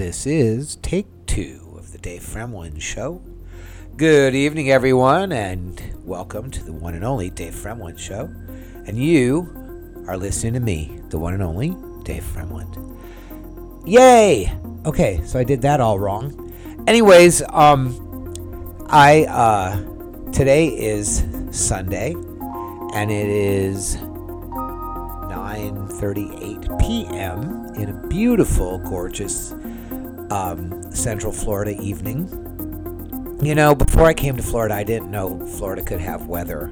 This is take 2 of the Dave Fremland Show. Good evening, everyone, and welcome to the one and only Dave Fremland Show. And you are listening to me, the one and only Dave Fremland. Yay! Okay, so I did that all wrong. Anyways, today is Sunday, and it is 9:38 p.m. in a beautiful, gorgeous Central Florida evening. You know, before I came to Florida, I didn't know Florida could have weather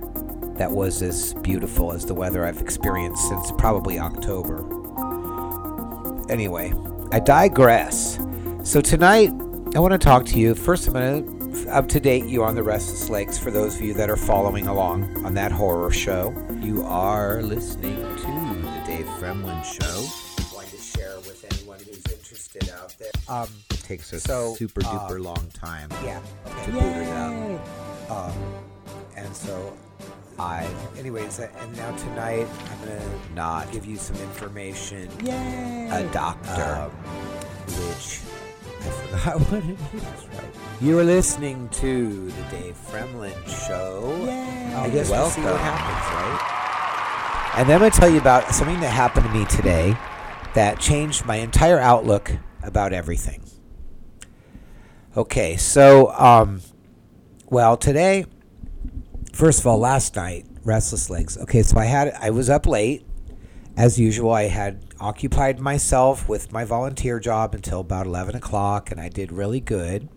that was as beautiful as the weather I've experienced since probably October. Anyway, I digress. So tonight, I want to talk to you. First, I'm going to up-to-date you on the Restless Lakes for those of you that are following along on that horror show. You are listening to Dave Fremland Show. Wanted to share with anyone who's interested out there. It takes a super duper long time to boot it up. And now tonight I'm gonna not give you some information. Yay! A doctor, which I forgot what it is. Right. You are listening to the Dave Fremland Show. Yay! I guess we'll see what happens, right? And then I'm going to tell you about something that happened to me today that changed my entire outlook about everything. Okay, so, today, first of all, last night, Restless Lakes. Okay, so I was up late, as usual. I had occupied myself with my volunteer job until about 11 o'clock, and I did really good.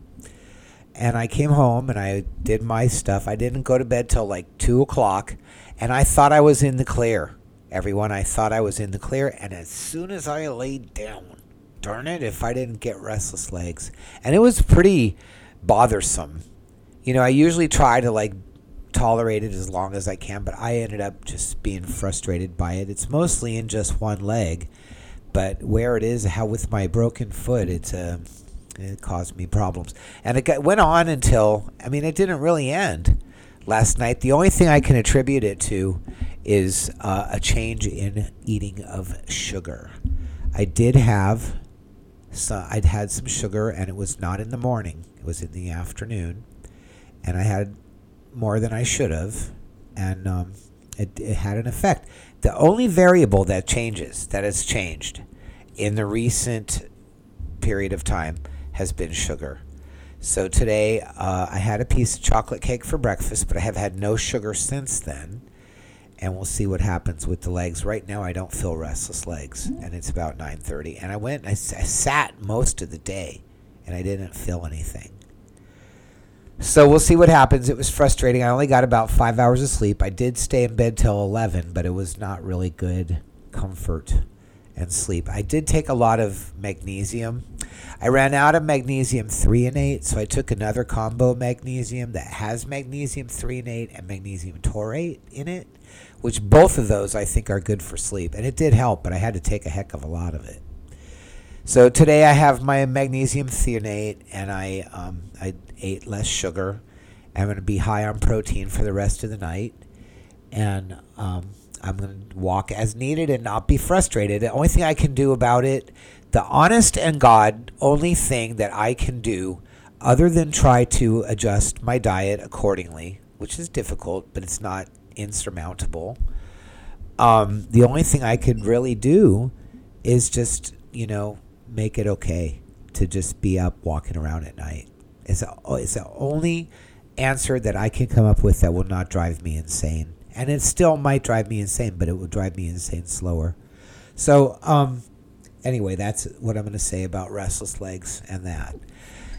And I came home, and I did my stuff. I didn't go to bed till like 2 o'clock. And I thought I was in the clear. Everyone, I thought I was in the clear. And as soon as I laid down, darn it, if I didn't get restless legs. And it was pretty bothersome. You know, I usually try to like tolerate it as long as I can, but I ended up just being frustrated by it. It's mostly in just one leg, but where it is, how with my broken foot, it caused me problems. And it went on until, it didn't really end. Last night, the only thing I can attribute it to is a change in eating of sugar. I'd had some sugar, and it was not in the morning. It was in the afternoon, and I had more than I should have, and it had an effect. The only variable that has changed in the recent period of time has been sugar. So today, I had a piece of chocolate cake for breakfast, but I have had no sugar since then, and we'll see what happens with the legs. Right now, I don't feel restless legs, and it's about 9:30, and I went and I sat most of the day, and I didn't feel anything. So we'll see what happens. It was frustrating. I only got about 5 hours of sleep. I did stay in bed till 11, but it was not really good comfort and sleep. I did take a lot of magnesium. I ran out of magnesium threonate, so I took another combo magnesium that has magnesium threonate and magnesium taurate in it, which both of those I think are good for sleep. And it did help, but I had to take a heck of a lot of it. So today I have my magnesium threonate, and I ate less sugar. I'm going to be high on protein for the rest of the night, and I'm going to walk as needed and not be frustrated. The only thing I can do about it, the honest and God only thing that I can do other than try to adjust my diet accordingly, which is difficult, but it's not insurmountable. The only thing I could really do is just, make it okay to just be up walking around at night. It's the only answer that I can come up with that will not drive me insane. And it still might drive me insane, but it will drive me insane slower. So, anyway, that's what I'm going to say about restless legs and that.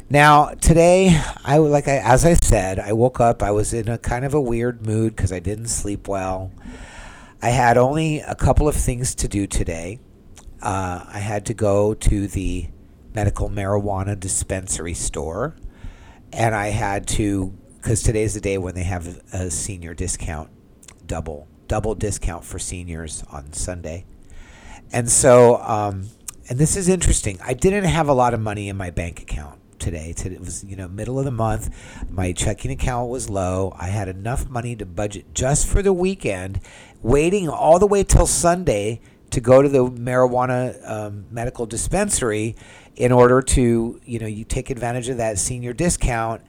Now, today, as I said, I woke up. I was in a kind of a weird mood because I didn't sleep well. I had only a couple of things to do today. I had to go to the medical marijuana dispensary store, and I had to, because today's the day when they have a senior discount. Double discount for seniors on Sunday. And so, and this is interesting. I didn't have a lot of money in my bank account today. It was, middle of the month. My checking account was low. I had enough money to budget just for the weekend, waiting all the way till Sunday to go to the marijuana medical dispensary in order to, you know, you take advantage of that senior discount.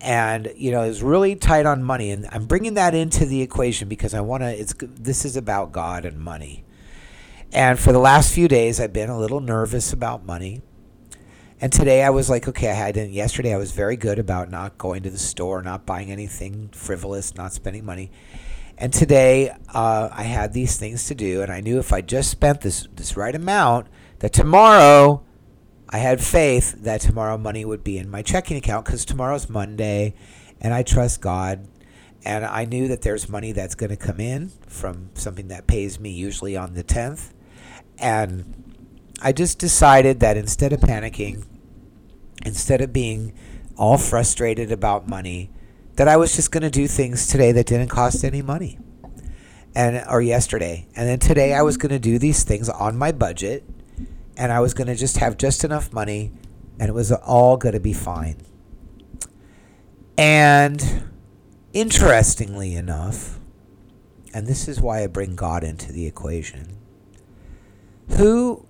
And, you know, it's really tight on money. And I'm bringing that into the equation because I want to, this is about God and money. And for the last few days, I've been a little nervous about money. And today I was like, okay, yesterday I was very good about not going to the store, not buying anything frivolous, not spending money. And today I had these things to do, and I knew if I just spent this right amount, that tomorrow I had faith that tomorrow money would be in my checking account because tomorrow's Monday, and I trust God. And I knew that there's money that's going to come in from something that pays me usually on the 10th. And I just decided that instead of panicking, instead of being all frustrated about money, that I was just going to do things today that didn't cost any money, or yesterday. And then today I was going to do these things on my budget, and I was going to just have just enough money, and it was all going to be fine. And interestingly enough, and this is why I bring God into the equation, who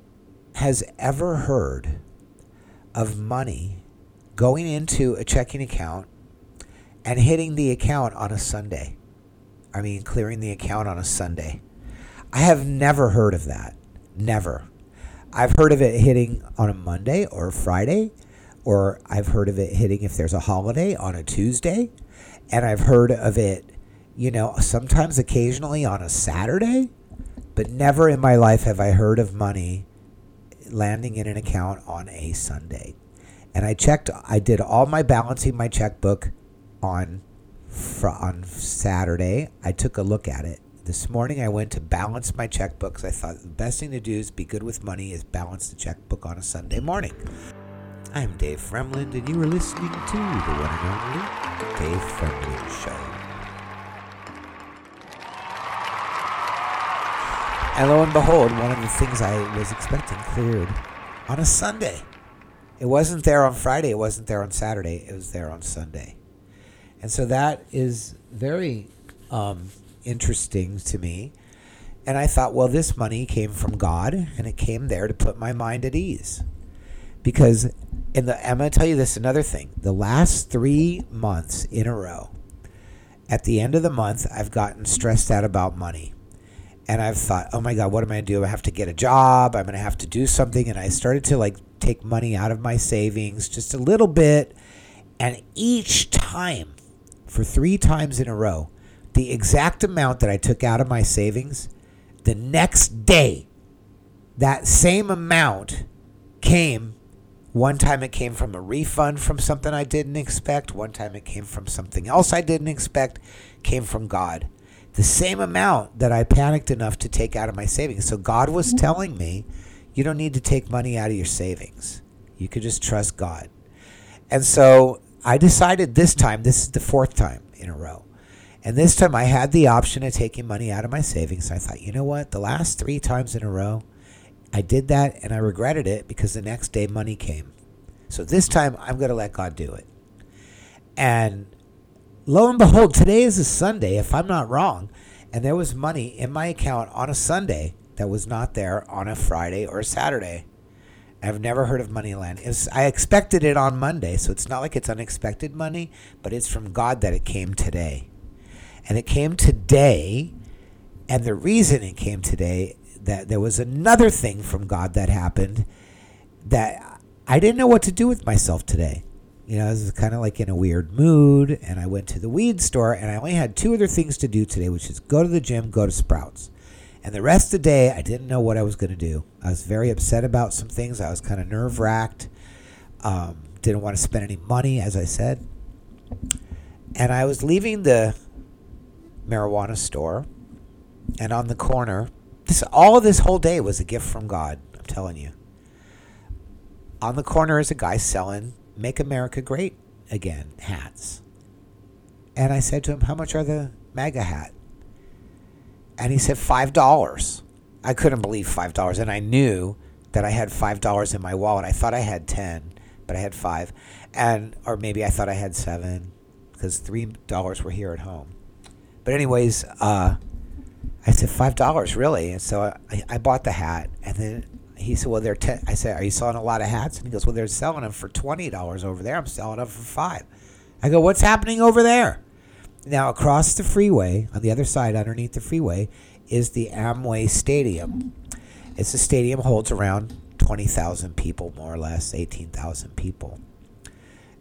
has ever heard of money going into a checking account and hitting the account on a Sunday? I mean, clearing the account on a Sunday. I have never heard of that. Never. I've heard of it hitting on a Monday or a Friday, or I've heard of it hitting if there's a holiday on a Tuesday, and I've heard of it, you know, sometimes occasionally on a Saturday, but never in my life have I heard of money landing in an account on a Sunday. And I did all my balancing, my checkbook on Saturday. I took a look at it. This morning I went to balance my checkbooks. I thought the best thing to do is be good with money is balance the checkbook on a Sunday morning. I'm Dave Fremland, and you are listening to the one and only Dave Fremland Show. And lo and behold, one of the things I was expecting cleared on a Sunday. It wasn't there on Friday. It wasn't there on Saturday. It was there on Sunday. And so that is very interesting to me. And I thought, well, this money came from God, and it came there to put my mind at ease. Because I'm going to tell you this, another thing. The last 3 months in a row, at the end of the month, I've gotten stressed out about money. And I've thought, oh my God, what am I going to do? I have to get a job. I'm going to have to do something. And I started to take money out of my savings just a little bit. And each time, for 3 times in a row, the exact amount that I took out of my savings, the next day, that same amount came. One time it came from a refund from something I didn't expect. One time it came from something else I didn't expect. It came from God. The same amount that I panicked enough to take out of my savings. So God was telling me, you don't need to take money out of your savings. You could just trust God. And so I decided this time, this is the 4th time in a row. And this time I had the option of taking money out of my savings. I thought, you know what? The last 3 times in a row, I did that and I regretted it because the next day money came. So this time I'm going to let God do it. And lo and behold, today is a Sunday, if I'm not wrong, and there was money in my account on a Sunday that was not there on a Friday or a Saturday. I've never heard of money land. I expected it on Monday, so it's not like it's unexpected money, but it's from God that it came today. And it came today, and the reason it came today, that there was another thing from God that happened that I didn't know what to do with myself today. You know, I was kind of in a weird mood, and I went to the weed store, and I only had 2 other things to do today, which is go to the gym, go to Sprouts. And the rest of the day, I didn't know what I was going to do. I was very upset about some things. I was kind of nerve-wracked. Didn't want to spend any money, as I said. And I was leaving the marijuana store, and on the corner, this whole day was a gift from God, I'm telling you. On the corner is a guy selling Make America Great Again hats. And I said to him, how much are the MAGA hat? And he said, $5. I couldn't believe $5. And I knew that I had $5 in my wallet. I thought I had 10, but I had 5. Or maybe I thought I had 7 because $3 were here at home. But anyways, I said, $5, really? And so I bought the hat. And then he said, well, they're 10. I said, are you selling a lot of hats? And he goes, well, they're selling them for $20 over there. I'm selling them for $5. I go, what's happening over there? Now, across the freeway, on the other side, underneath the freeway, is the Amway Stadium. It's a stadium, holds around 20,000 people, more or less, 18,000 people.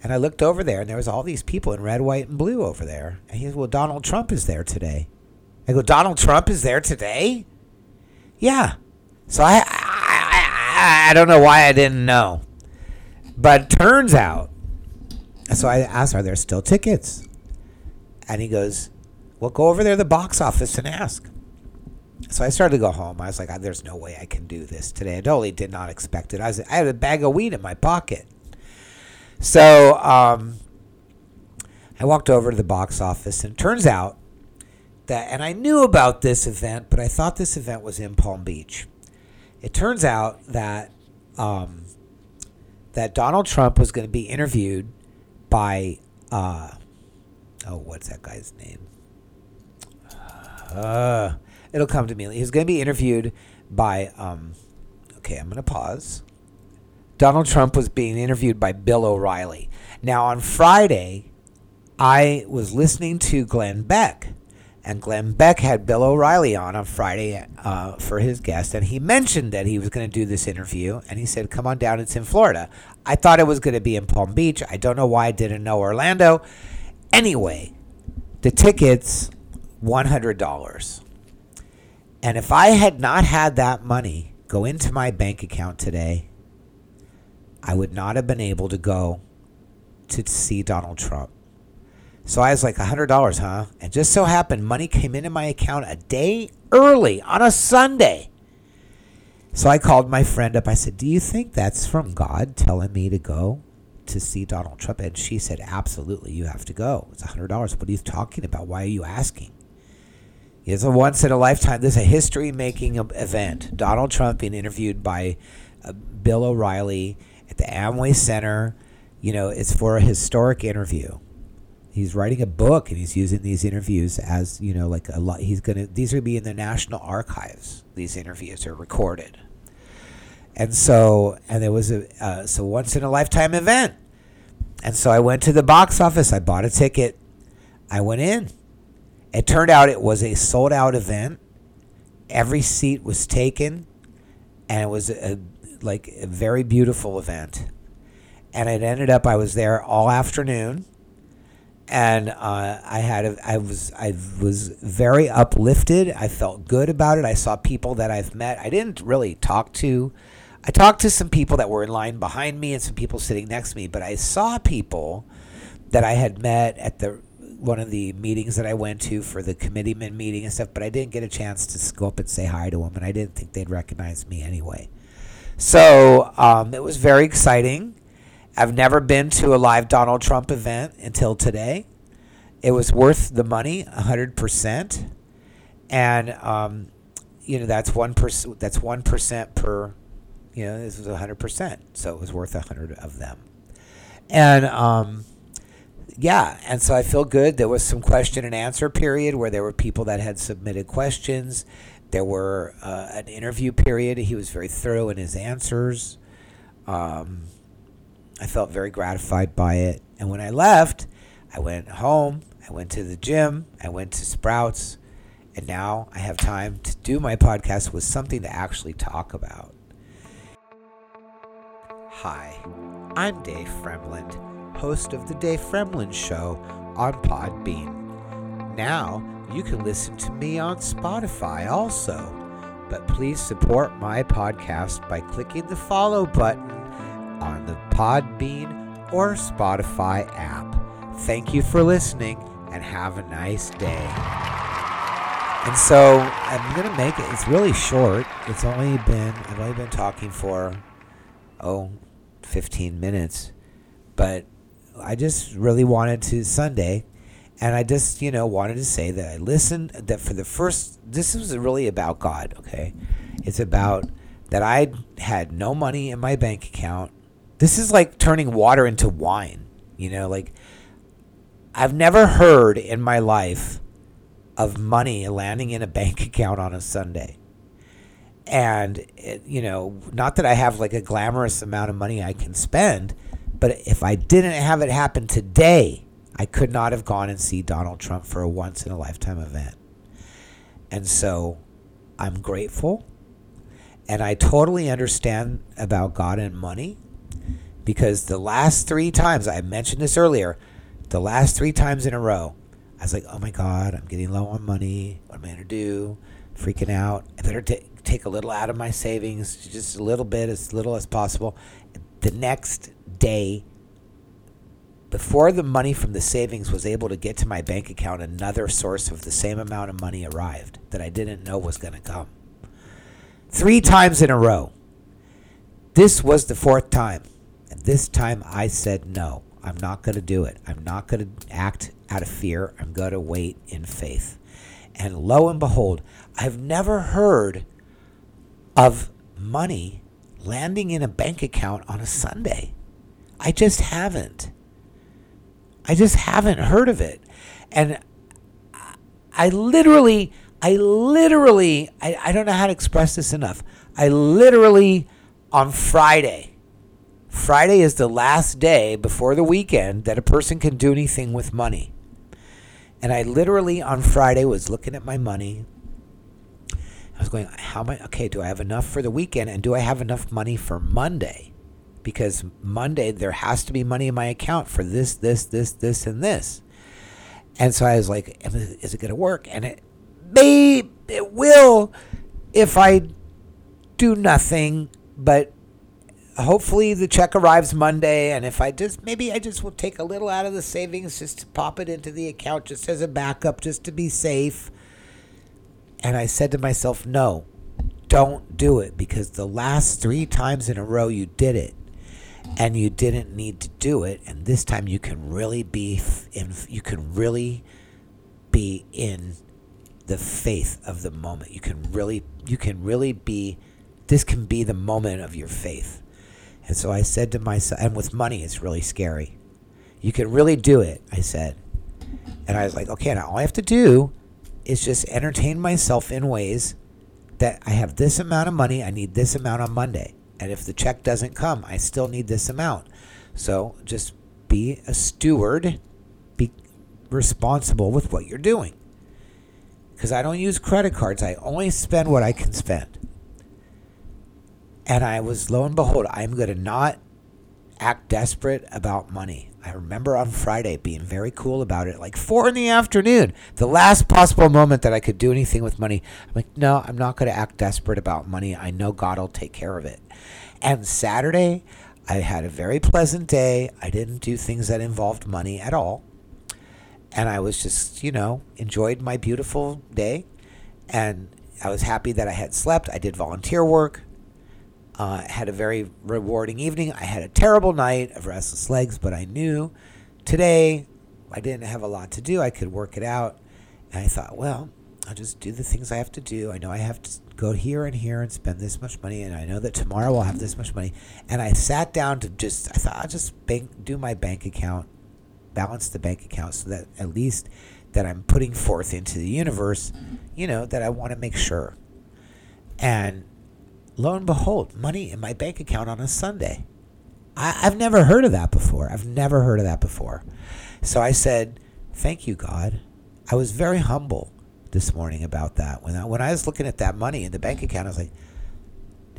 And I looked over there, and there was all these people in red, white, and blue over there. And he said, well, Donald Trump is there today. I go, Donald Trump is there today? Yeah. So I don't know why I didn't know. But turns out, so I asked, are there still tickets? And he goes, well, go over there to the box office and ask. So I started to go home. I was like, there's no way I can do this today. I totally did not expect it. I had a bag of weed in my pocket. So I walked over to the box office, and it turns out that, and I knew about this event, but I thought this event was in Palm Beach. It turns out that that Donald Trump was going to be interviewed by, what's that guy's name? It'll come to me. He was going to be interviewed by, okay, I'm going to pause. Donald Trump was being interviewed by Bill O'Reilly. Now, on Friday, I was listening to Glenn Beck, and Glenn Beck had Bill O'Reilly on Friday for his guest, and he mentioned that he was going to do this interview, and he said, come on down, it's in Florida. I thought it was going to be in Palm Beach. I don't know why I didn't know Orlando. Anyway, the tickets, $100. And if I had not had that money go into my bank account today, I would not have been able to go to see Donald Trump. So I was like, $100, huh? And just so happened, money came into my account a day early on a Sunday. So I called my friend up. I said, do you think that's from God telling me to go to see Donald Trump? And she said, absolutely, you have to go. It's $100. What are you talking about? Why are you asking? It's a once in a lifetime. This is a history-making event. Donald Trump being interviewed by Bill O'Reilly at the Amway Center. You know, it's for a historic interview. He's writing a book, and he's using these interviews as, you know, like a lot. These are going to be in the National Archives. These interviews are recorded. And so, and there was a once in a lifetime event. And so I went to the box office. I bought a ticket. I went in. It turned out it was a sold out event. Every seat was taken, and it was a very beautiful event. And it ended up, I was there all afternoon, and I was very uplifted. I felt good about it. I saw people that I've met. I didn't really talk to. I talked to some people that were in line behind me and some people sitting next to me, but I saw people that I had met at one of the meetings that I went to for the committeeman meeting and stuff, but I didn't get a chance to go up and say hi to them, and I didn't think they'd recognize me anyway. So it was very exciting. I've never been to a live Donald Trump event until today. It was worth the money, 100%. And, you know, that's 1% per, you know, this was 100%. So it was worth 100 of them. And, yeah, and so I feel good. There was some question and answer period where there were people that had submitted questions. There were an interview period. He was very thorough in his answers. I felt very gratified by it. And when I left, I went home. I went to the gym. I went to Sprouts. And now I have time to do my podcast with something to actually talk about. Hi, I'm Dave Fremland, host of The Dave Fremland Show on Podbean. Now you can listen to me on Spotify also, but please support my podcast by clicking the follow button on the Podbean or Spotify app. Thank you for listening, and have a nice day. And so I'm going to make it, it's really short. It's only been, I've only been talking for, 15 minutes, but I just really wanted to Sunday, and I just, you know, wanted to say that I listened, that for the first, this was really about God, okay? It's about that I had no money in my bank account. This is like turning water into wine, you know, like I've never heard in my life of money landing in a bank account on a Sunday. And, it, you know, not that I have like a glamorous amount of money I can spend, but if I didn't have it happen today, I could not have gone and see Donald Trump for a once-in-a-lifetime event. And so I'm grateful. And I totally understand about God and money, because the last three times, I mentioned this earlier, the last three times in a row, I was like, oh my God, I'm getting low on money. What am I going to do? Freaking out. I better take a little out of my savings, just a little bit, as little as possible. The next day, before the money from the savings was able to get to my bank account, another source of the same amount of money arrived that I didn't know was going to come. 3 times in a row. This was the 4th time. And this time I said, no, I'm not going to do it. I'm not going to act out of fear. I'm going to wait in faith. And lo and behold, I've never heard of money landing in a bank account on a Sunday. I just haven't. I just haven't heard of it. And I don't know how to express this enough. I literally, on Friday is the last day before the weekend that a person can do anything with money. And I literally on Friday was looking at my money. I was going, how am I, okay, do I have enough for the weekend? And do I have enough money for Monday? Because Monday, there has to be money in my account for this, and this. And so I was like, is it going to work? And it will if I do nothing, but hopefully the check arrives Monday, and if I just, maybe I just will take a little out of the savings just to pop it into the account just as a backup, just to be safe. And I said to myself, no, don't do it, because the last 3 times in a row you did it, and you didn't need to do it, and this time you can really be in, the faith of the moment. You can really be, this can be the moment of your faith. And so I said to myself, and with money, it's really scary. You can really do it, I said. And I was like, okay, now all I have to do is just entertain myself in ways that I have this amount of money, I need this amount on Monday. And if the check doesn't come, I still need this amount. So just be a steward, be responsible with what you're doing. Because I don't use credit cards. I only spend what I can spend. And I was, lo and behold, I'm going to not act desperate about money. I remember on Friday being very cool about it, like 4 p.m, the last possible moment that I could do anything with money. I'm like, no, I'm not going to act desperate about money. I know God will take care of it. And Saturday, I had a very pleasant day. I didn't do things that involved money at all. And I was just, enjoyed my beautiful day. And I was happy that I had slept. I did volunteer work. Had a very rewarding evening. I had a terrible night of restless legs, but I knew today I didn't have a lot to do. I could work it out. And I thought, well, I'll just do the things I have to do. I know I have to go here and here and spend this much money. And I know that tomorrow I'll have this much money. And I sat down to just, I thought, I'll just do my bank account. Balance the bank account so that at least that I'm putting forth into the universe, that I want to make sure. And lo and behold, money in my bank account on a Sunday. I've never heard of that before. So I said, thank you, God. I was very humble this morning about that. When I was looking at that money in the bank account, I was like,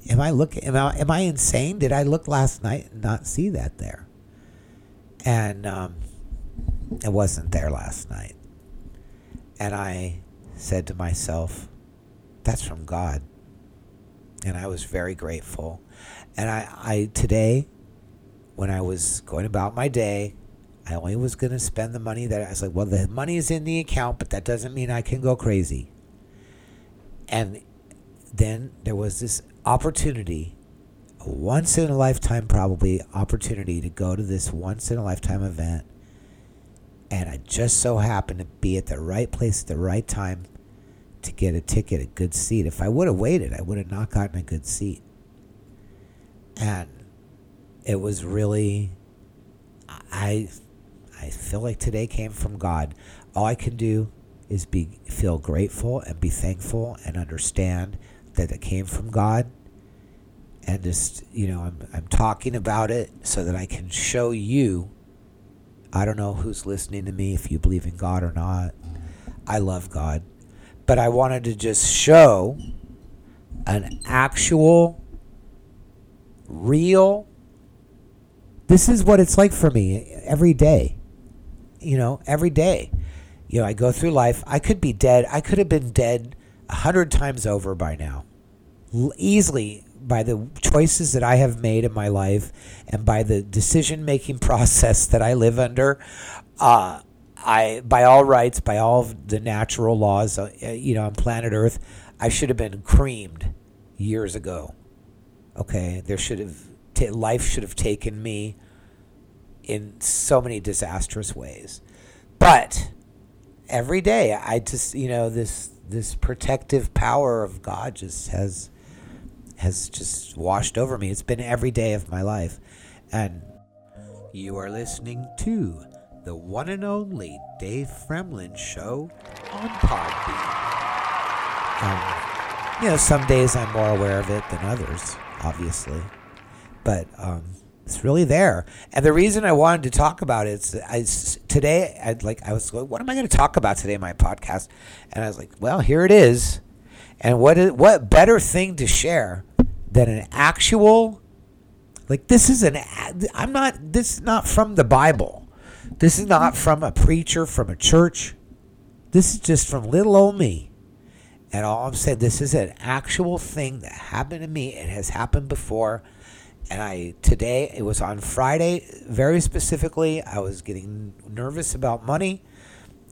am I insane? Did I look last night and not see that there? And it wasn't there last night. And I said to myself, that's from God. And I was very grateful. And I today, when I was going about my day, I only was going to spend the money that I was like, well, the money is in the account, but that doesn't mean I can go crazy. And then there was this opportunity, a once-in-a-lifetime probably opportunity, to go to this once-in-a-lifetime event. And I just so happened to be at the right place at the right time to get a ticket, a good seat. If I would have waited, I would have not gotten a good seat. And it was really, I feel like today came from God. All I can do is feel grateful and be thankful and understand that it came from God. And just, you know, I'm talking about it so that I can show you. I don't know who's listening to me, if you believe in God or not. I love God. But I wanted to just show an actual, real, this is what it's like for me every day. You know, every day. You know, I go through life. I could be dead. I could have been dead 100 times over by now. Easily, by the choices that I have made in my life and by the decision-making process that I live under, I, by all rights, by all of the natural laws, you know, on planet Earth, I should have been creamed years ago. Okay, there should have life should have taken me in so many disastrous ways. But every day, I just, you know, this protective power of God just has just washed over me. It's been every day of my life. And you are listening to the one and only Dave Fremland Show on Podbean. You know, some days I'm more aware of it than others, obviously. But it's really there. And the reason I wanted to talk about it is today, I was like, what am I going to talk about today in my podcast? And I was like, well, here it is. And what better thing to share than an actual, like, this is not from the Bible. This is not from a preacher, from a church. This is just from little old me. And all I'm saying, this is an actual thing that happened to me. It has happened before. And today, it was on Friday, very specifically, I was getting nervous about money.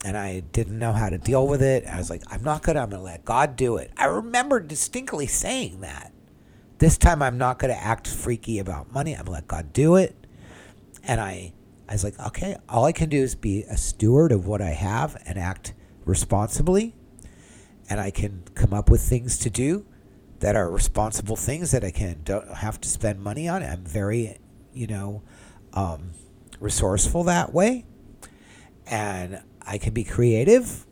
And I didn't know how to deal with it. I was like, I'm going to let God do it. I remember distinctly saying that. This time I'm not going to act freaky about money. I'm going to let God do it. And I was like, okay, all I can do is be a steward of what I have and act responsibly. And I can come up with things to do that are responsible things that I don't have to spend money on. I'm very, resourceful that way. And I can be creative,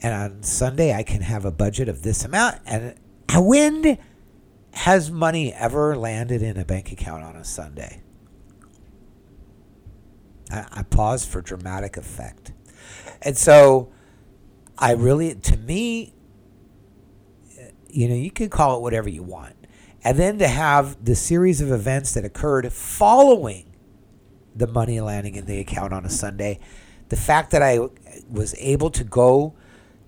and on Sunday I can have a budget of this amount. And when has money ever landed in a bank account on a Sunday? I pause for dramatic effect. And so to me, you know, you can call it whatever you want. And then to have the series of events that occurred following the money landing in the account on a Sunday, the fact that I was able to go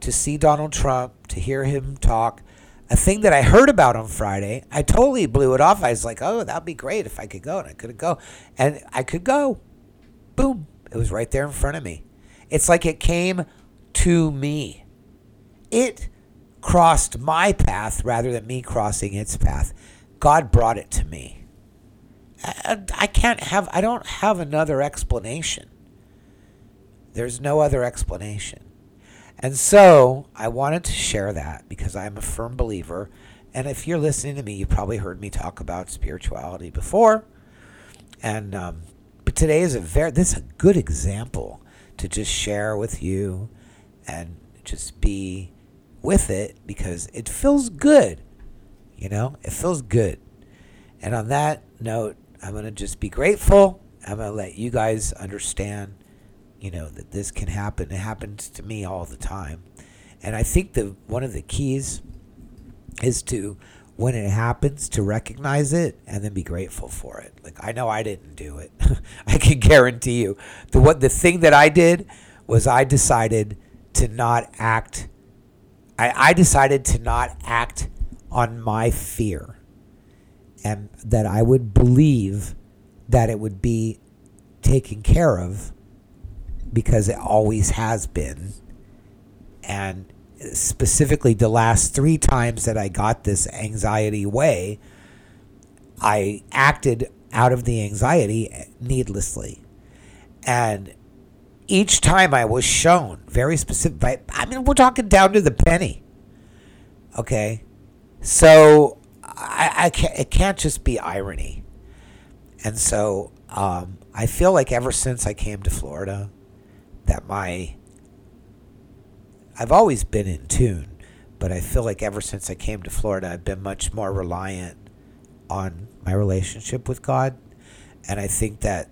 to see Donald Trump, to hear him talk, a thing that I heard about on Friday, I totally blew it off. I was like, oh, that'd be great if I could go, and I couldn't go. And I could go. Boom. It was right there in front of me. It's like it came to me. It crossed my path rather than me crossing its path. God brought it to me. I don't have another explanation. There's no other explanation. And so I wanted to share that because I'm a firm believer. And if you're listening to me, you probably heard me talk about spirituality before. And but today is a good example to just share with you and just be with it because it feels good. You know, it feels good. And on that note, I'm going to just be grateful. I'm going to let you guys understand, you know, that this can happen. It happens to me all the time. And I think one of the keys is to, when it happens, to recognize it and then be grateful for it. Like, I know I didn't do it. I can guarantee you. The thing that I did was I decided to not act. I decided to not act on my fear, and that I would believe that it would be taken care of, because it always has been. And specifically the last 3 times that I got this anxiety way, I acted out of the anxiety needlessly. And each time I was shown very specific, we're talking down to the penny. Okay. So it can't just be irony. And so I feel like ever since I came to Florida, that my I've always been in tune, but I feel like ever since I came to Florida, I've been much more reliant on my relationship with God. And I think that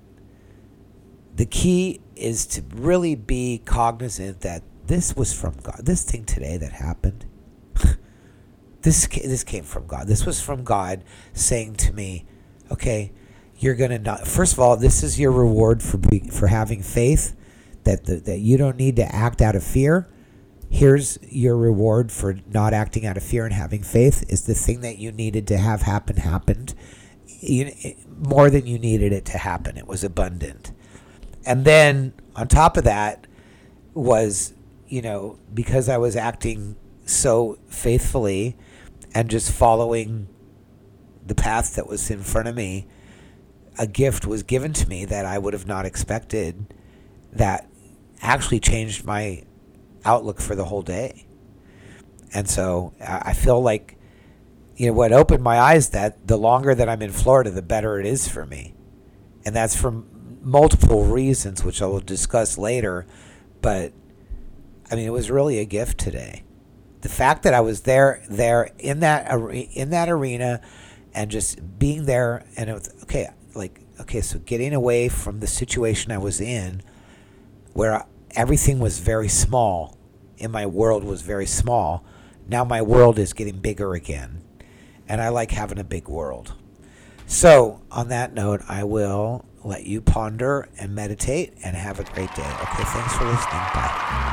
the key is to really be cognizant that this was from God. This thing today that happened, this came from God. This was from God saying to me, okay, you're going to not... First of all, this is your reward for having faith, that you don't need to act out of fear. Here's your reward for not acting out of fear and having faith, is the thing that you needed to have happen happened. More than you needed it to happen. It was abundant. And then on top of that was, because I was acting so faithfully and just following the path that was in front of me, a gift was given to me that I would have not expected, that actually changed my outlook for the whole day. And so I feel like, what opened my eyes that the longer that I'm in Florida, the better it is for me. And that's for multiple reasons, which I will discuss later. But it was really a gift today. The fact that I was there in that arena and just being there, and it was so getting away from the situation I was in, where everything was very small and my world was very small. Now my world is getting bigger again, and I like having a big world. So on that note, I will let you ponder and meditate and have a great day. Okay, thanks for listening. Bye.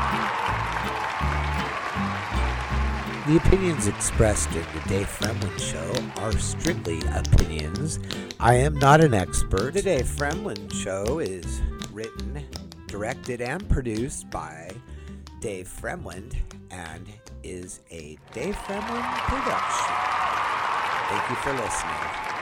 The opinions expressed in the Dave Fremland Show are strictly opinions. I am not an expert. The Dave Fremland Show is written, directed, and produced by Dave Fremland and is a Dave Fremland production. Thank you for listening.